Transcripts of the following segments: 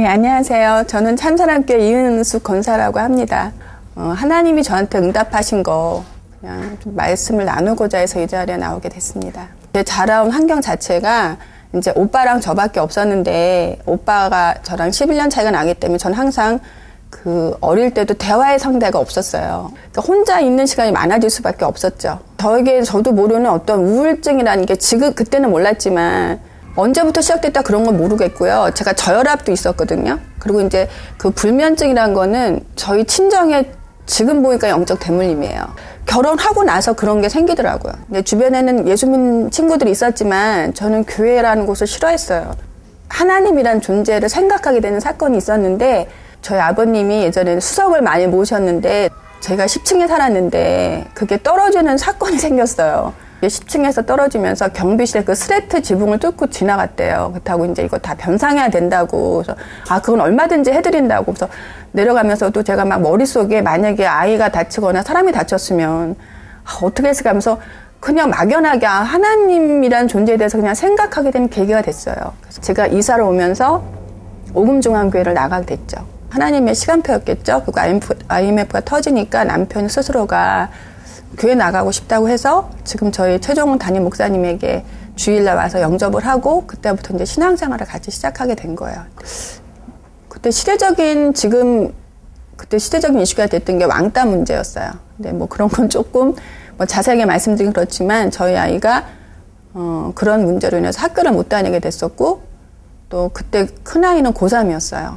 네, 안녕하세요. 저는 참사랑교회 이은숙 권사라고 합니다. 하나님이 저한테 응답하신 거 그냥 좀 말씀을 나누고자 해서 이 자리에 나오게 됐습니다. 자라온 환경 자체가 이제 오빠랑 저밖에 없었는데 오빠가 저랑 11년 차이가 나기 때문에 전 항상 어릴 때도 대화의 상대가 없었어요. 그러니까 혼자 있는 시간이 많아질 수밖에 없었죠. 저에게 저도 모르는 어떤 우울증이라는 게 지금 그때는 몰랐지만 언제부터 시작됐다 그런 건 모르겠고요. 제가 저혈압도 있었거든요. 그리고 이제 그 불면증이라는 거는 저희 친정에 지금 보니까 영적 대물림이에요. 결혼하고 나서 그런 게 생기더라고요. 근데 주변에는 예수 믿는 친구들이 있었지만 저는 교회라는 곳을 싫어했어요. 하나님이란 존재를 생각하게 되는 사건이 있었는데 저희 아버님이 예전에 수석을 많이 모셨는데 제가 10층에 살았는데 그게 떨어지는 사건이 생겼어요. 10층에서 떨어지면서 경비실에 그 스레트 지붕을 뚫고 지나갔대요. 그렇다고 이제 이거 다 변상해야 된다고. 그래서 아, 그건 얼마든지 해드린다고. 그래서 내려가면서도 제가 막 머릿속에 만약에 아이가 다치거나 사람이 다쳤으면 아, 어떻게 했을까 하면서 그냥 막연하게 아, 하나님이란 존재에 대해서 그냥 생각하게 된 계기가 됐어요. 그래서 제가 이사를 오면서 오금중앙교회를 나가게 됐죠. 하나님의 시간표였겠죠. 그리고 IMF가 터지니까 남편 스스로가 교회 나가고 싶다고 해서 지금 저희 최종훈 담임 목사님에게 주일날 와서 영접을 하고 그때부터 이제 신앙생활을 같이 시작하게 된 거예요. 그때 시대적인 이슈가 됐던 게 왕따 문제였어요. 근데 뭐 그런 건 조금 뭐 자세하게 말씀드리긴 그렇지만 저희 아이가 그런 문제로 인해서 학교를 못 다니게 됐었고 또 그때 큰 아이는 고3이었어요.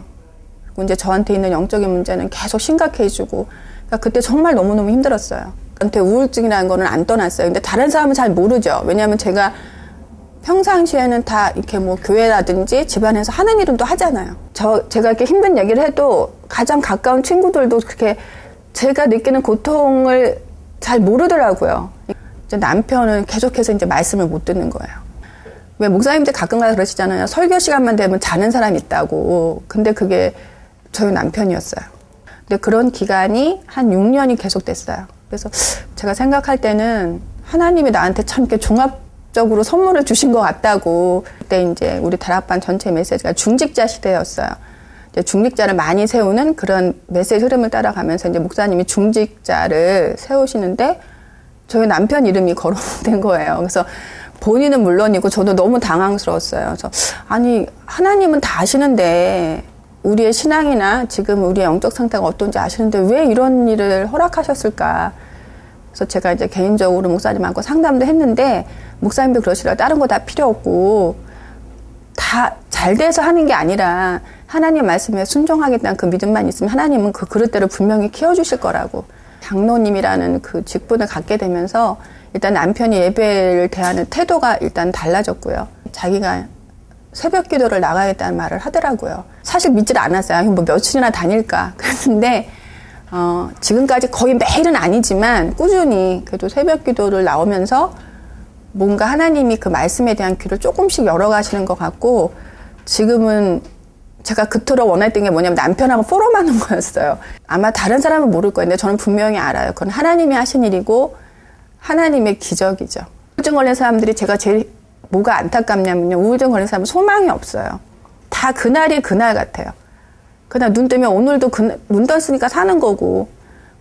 그리고 이제 저한테 있는 영적인 문제는 계속 심각해지고 그러니까 그때 정말 너무너무 힘들었어요. 저한테 우울증이라는 거는 안 떠났어요. 근데 다른 사람은 잘 모르죠. 왜냐하면 제가 평상시에는 다 이렇게 뭐 교회라든지 집안에서 하는 일은 또 하잖아요. 제가 이렇게 힘든 얘기를 해도 가장 가까운 친구들도 그렇게 제가 느끼는 고통을 잘 모르더라고요. 이제 남편은 계속해서 이제 말씀을 못 듣는 거예요. 왜 목사님들 가끔 가다 그러시잖아요. 설교 시간만 되면 자는 사람이 있다고. 근데 그게 저희 남편이었어요. 근데 그런 기간이 한 6년이 계속됐어요. 그래서 제가 생각할 때는 하나님이 나한테 참 이렇게 종합적으로 선물을 주신 것 같다고. 그때 이제 우리 다락방 전체 메시지가 중직자 시대였어요. 이제 중직자를 많이 세우는 그런 메시지 흐름을 따라가면서 이제 목사님이 중직자를 세우시는데 저희 남편 이름이 거론된 거예요. 그래서 본인은 물론이고 저도 너무 당황스러웠어요. 그래서 아니 하나님은 다 아시는데 우리의 신앙이나 지금 우리의 영적 상태가 어떤지 아시는데 왜 이런 일을 허락하셨을까. 그래서 제가 이제 개인적으로 목사님하고 상담도 했는데 목사님도 그러시더라고요. 다른 거 다 필요 없고 다 잘 돼서 하는 게 아니라 하나님 말씀에 순종하겠다는 그 믿음만 있으면 하나님은 그 그릇대로 분명히 키워주실 거라고. 장로님이라는 그 직분을 갖게 되면서 일단 남편이 예배를 대하는 태도가 일단 달라졌고요. 자기가 새벽 기도를 나가겠다는 말을 하더라고요. 사실 믿질 않았어요. 뭐 며칠이나 다닐까. 그런데 지금까지 거의 매일은 아니지만 꾸준히 그래도 새벽 기도를 나오면서 뭔가 하나님이 그 말씀에 대한 귀를 조금씩 열어가시는 것 같고 지금은 제가 그토록 원했던 게 뭐냐면 남편하고 포럼하는 거였어요. 아마 다른 사람은 모를 거예요. 근데 저는 분명히 알아요. 그건 하나님이 하신 일이고 하나님의 기적이죠. 우울증 걸린 사람들이 제가 제일 뭐가 안타깝냐면요. 우울증 걸린 사람은 소망이 없어요. 다 그날이 그날 같아요. 그날 눈 뜨면 오늘도 눈 떴으니까 사는 거고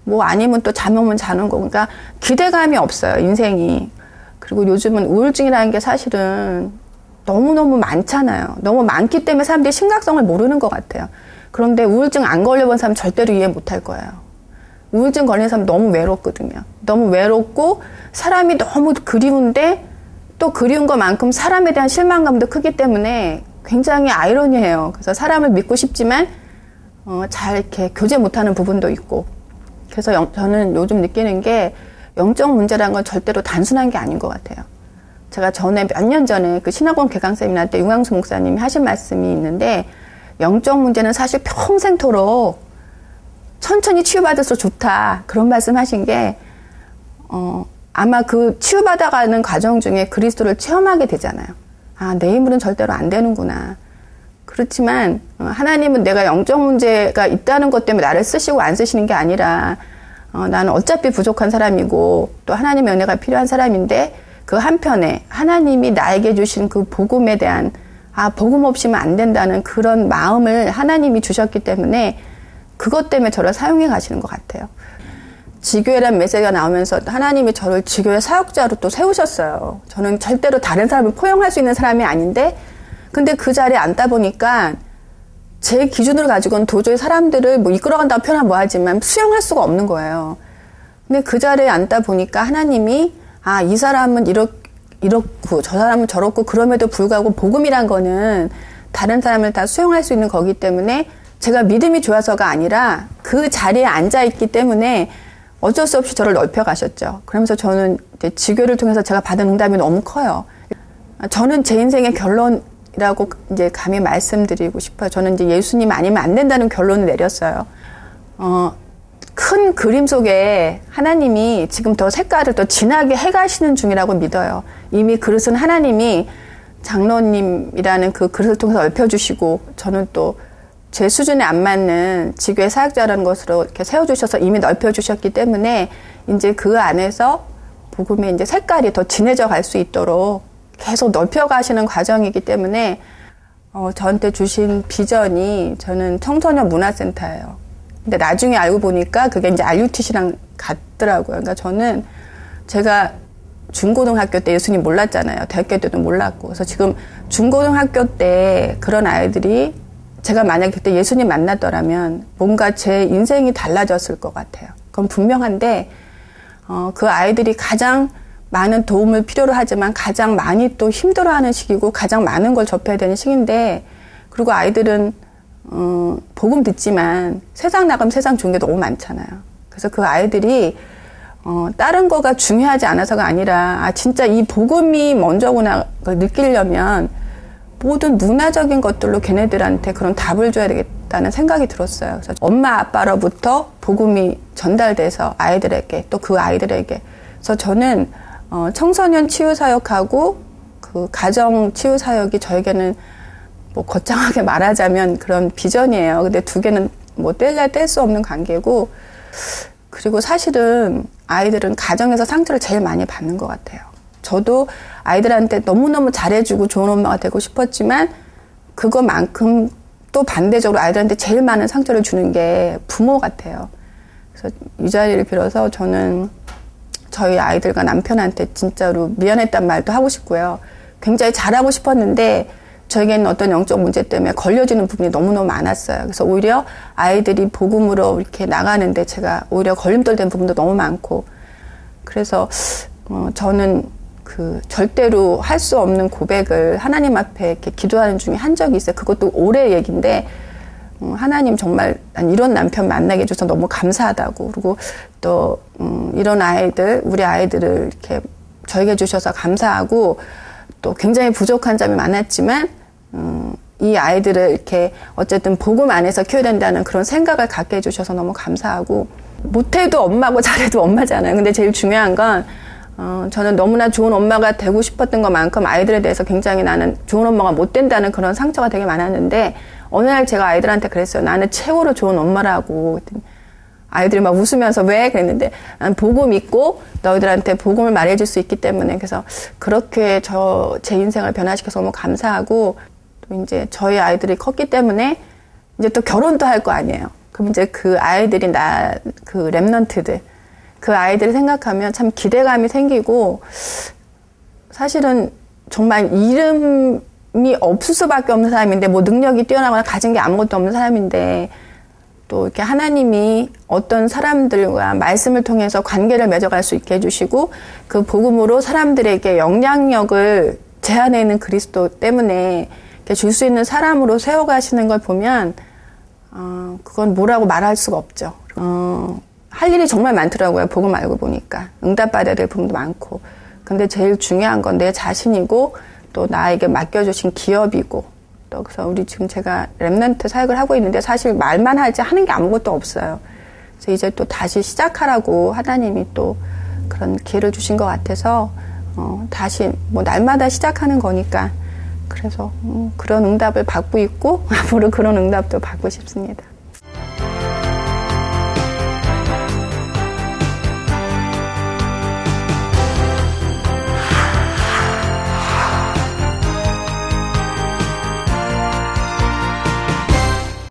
뭐 아니면 또 잠 오면 자는 거고 그러니까 기대감이 없어요. 인생이. 그리고 요즘은 우울증이라는 게 사실은 너무너무 많잖아요. 너무 많기 때문에 사람들이 심각성을 모르는 것 같아요. 그런데 우울증 안 걸려본 사람은 절대로 이해 못할 거예요. 우울증 걸린 사람은 너무 외롭거든요. 너무 외롭고 사람이 너무 그리운데 또 그리운 것만큼 사람에 대한 실망감도 크기 때문에 굉장히 아이러니해요. 그래서 사람을 믿고 싶지만 잘 이렇게 교제 못하는 부분도 있고 그래서 저는 요즘 느끼는 게 영적 문제라는 건 절대로 단순한 게 아닌 것 같아요. 제가 몇 년 전에 그 신학원 개강 세미나 때 융양수 목사님이 하신 말씀이 있는데 영적 문제는 사실 평생토록 천천히 치유받을수록 좋다 그런 말씀 하신 게 아마 그 치유받아가는 과정 중에 그리스도를 체험하게 되잖아요. 아, 내 힘으로는 절대로 안 되는구나. 그렇지만 하나님은 내가 영적 문제가 있다는 것 때문에 나를 쓰시고 안 쓰시는 게 아니라 나는 어차피 부족한 사람이고 또 하나님의 은혜가 필요한 사람인데 그 한편에 하나님이 나에게 주신 그 복음에 대한 아, 복음 없이면 안 된다는 그런 마음을 하나님이 주셨기 때문에 그것 때문에 저를 사용해 가시는 것 같아요. 지교회란 메시지가 나오면서 하나님이 저를 지교회 사역자로 또 세우셨어요. 저는 절대로 다른 사람을 포용할 수 있는 사람이 아닌데, 근데 그 자리에 앉다 보니까 제 기준을 가지고는 도저히 사람들을 뭐 이끌어간다고 표현하면 뭐하지만 수용할 수가 없는 거예요. 근데 그 자리에 앉다 보니까 하나님이, 아, 이 사람은 이렇고 저 사람은 저렇고, 그럼에도 불구하고 복음이란 거는 다른 사람을 다 수용할 수 있는 거기 때문에 제가 믿음이 좋아서가 아니라 그 자리에 앉아있기 때문에 어쩔 수 없이 저를 넓혀가셨죠. 그러면서 저는 이제 지교를 통해서 제가 받은 응답이 너무 커요. 저는 제 인생의 결론이라고 이제 감히 말씀드리고 싶어요. 저는 이제 예수님 아니면 안 된다는 결론을 내렸어요. 큰 그림 속에 하나님이 지금 더 색깔을 더 진하게 해가시는 중이라고 믿어요. 이미 그릇은 하나님이 장로님이라는 그 그릇을 통해서 넓혀주시고, 저는 또 제 수준에 안 맞는 지교의 사역자라는 것으로 이렇게 세워주셔서 이미 넓혀주셨기 때문에 이제 그 안에서 복음의 이제 색깔이 더 진해져 갈 수 있도록 계속 넓혀가시는 과정이기 때문에 저한테 주신 비전이, 저는 청소년 문화센터예요. 근데 나중에 알고 보니까 그게 이제 RUTC랑 같더라고요. 그러니까 저는 제가 중고등학교 때 예수님 몰랐잖아요. 대학교 때도 몰랐고. 그래서 지금 중고등학교 때 그런 아이들이, 제가 만약에 그때 예수님 만났더라면 뭔가 제 인생이 달라졌을 것 같아요. 그건 분명한데, 그 아이들이 가장 많은 도움을 필요로 하지만 가장 많이 또 힘들어하는 시기고 가장 많은 걸 접해야 되는 시기인데, 그리고 아이들은 복음 듣지만 세상 나가면 세상 좋은 게 너무 많잖아요. 그래서 그 아이들이 다른 거가 중요하지 않아서가 아니라, 아, 진짜 이 복음이 먼저구나 그걸 느끼려면 모든 문화적인 것들로 걔네들한테 그런 답을 줘야 되겠다는 생각이 들었어요. 그래서 엄마 아빠로부터 복음이 전달돼서 아이들에게, 또 그 아이들에게. 그래서 저는 청소년 치유 사역하고 그 가정 치유 사역이 저에게는 뭐 거창하게 말하자면 그런 비전이에요. 근데 두 개는 뭐 뗄래야 뗄 수 없는 관계고, 그리고 사실은 아이들은 가정에서 상처를 제일 많이 받는 것 같아요. 저도 아이들한테 너무너무 잘해주고 좋은 엄마가 되고 싶었지만 그것만큼 또 반대적으로 아이들한테 제일 많은 상처를 주는 게 부모 같아요. 그래서 이 자리를 빌어서 저는 저희 아이들과 남편한테 진짜로 미안했단 말도 하고 싶고요. 굉장히 잘하고 싶었는데 저에게는 어떤 영적 문제 때문에 걸려지는 부분이 너무너무 많았어요. 그래서 오히려 아이들이 복음으로 이렇게 나가는데 제가 오히려 걸림돌 된 부분도 너무 많고, 그래서 저는 그 절대로 할 수 없는 고백을 하나님 앞에 이렇게 기도하는 중에 한 적이 있어요. 그것도 올해 얘기인데, 하나님 정말 난 이런 남편 만나게 해줘서 너무 감사하다고, 그리고 또 이런 아이들, 우리 아이들을 이렇게 저에게 주셔서 감사하고, 또 굉장히 부족한 점이 많았지만 이 아이들을 이렇게 어쨌든 복음 안에서 키워낸다는 그런 생각을 갖게 해주셔서 너무 감사하고, 못해도 엄마고 잘해도 엄마잖아요. 근데 제일 중요한 건 저는 너무나 좋은 엄마가 되고 싶었던 것만큼 아이들에 대해서 굉장히 나는 좋은 엄마가 못 된다는 그런 상처가 되게 많았는데, 어느 날 제가 아이들한테 그랬어요. 나는 최고로 좋은 엄마라고. 아이들이 막 웃으면서 왜? 그랬는데, 난 복음 있고 너희들한테 복음을 말해줄 수 있기 때문에. 그래서 그렇게 제 인생을 변화시켜서 너무 감사하고, 또 이제 저희 아이들이 컸기 때문에 이제 또 결혼도 할 거 아니에요. 그럼 이제 그 아이들이 그 랩런트들, 그 아이들을 생각하면 참 기대감이 생기고, 사실은 정말 이름이 없을 수밖에 없는 사람인데, 뭐 능력이 뛰어나거나 가진 게 아무것도 없는 사람인데, 또 이렇게 하나님이 어떤 사람들과 말씀을 통해서 관계를 맺어갈 수 있게 해주시고, 그 복음으로 사람들에게 영향력을 제 안에 있는 그리스도 때문에 줄 수 있는 사람으로 세워가시는 걸 보면 그건 뭐라고 말할 수가 없죠. 할 일이 정말 많더라고요. 복음 알고 보니까 응답받아야 될 부분도 많고, 근데 제일 중요한 건 내 자신이고 또 나에게 맡겨주신 기업이고, 또 그래서 우리 지금 제가 랩런트 사역을 하고 있는데 사실 말만 하지 하는 게 아무것도 없어요. 그래서 이제 또 다시 시작하라고 하나님이 또 그런 기회를 주신 것 같아서 다시 뭐 날마다 시작하는 거니까, 그래서 그런 응답을 받고 있고 앞으로 그런 응답도 받고 싶습니다.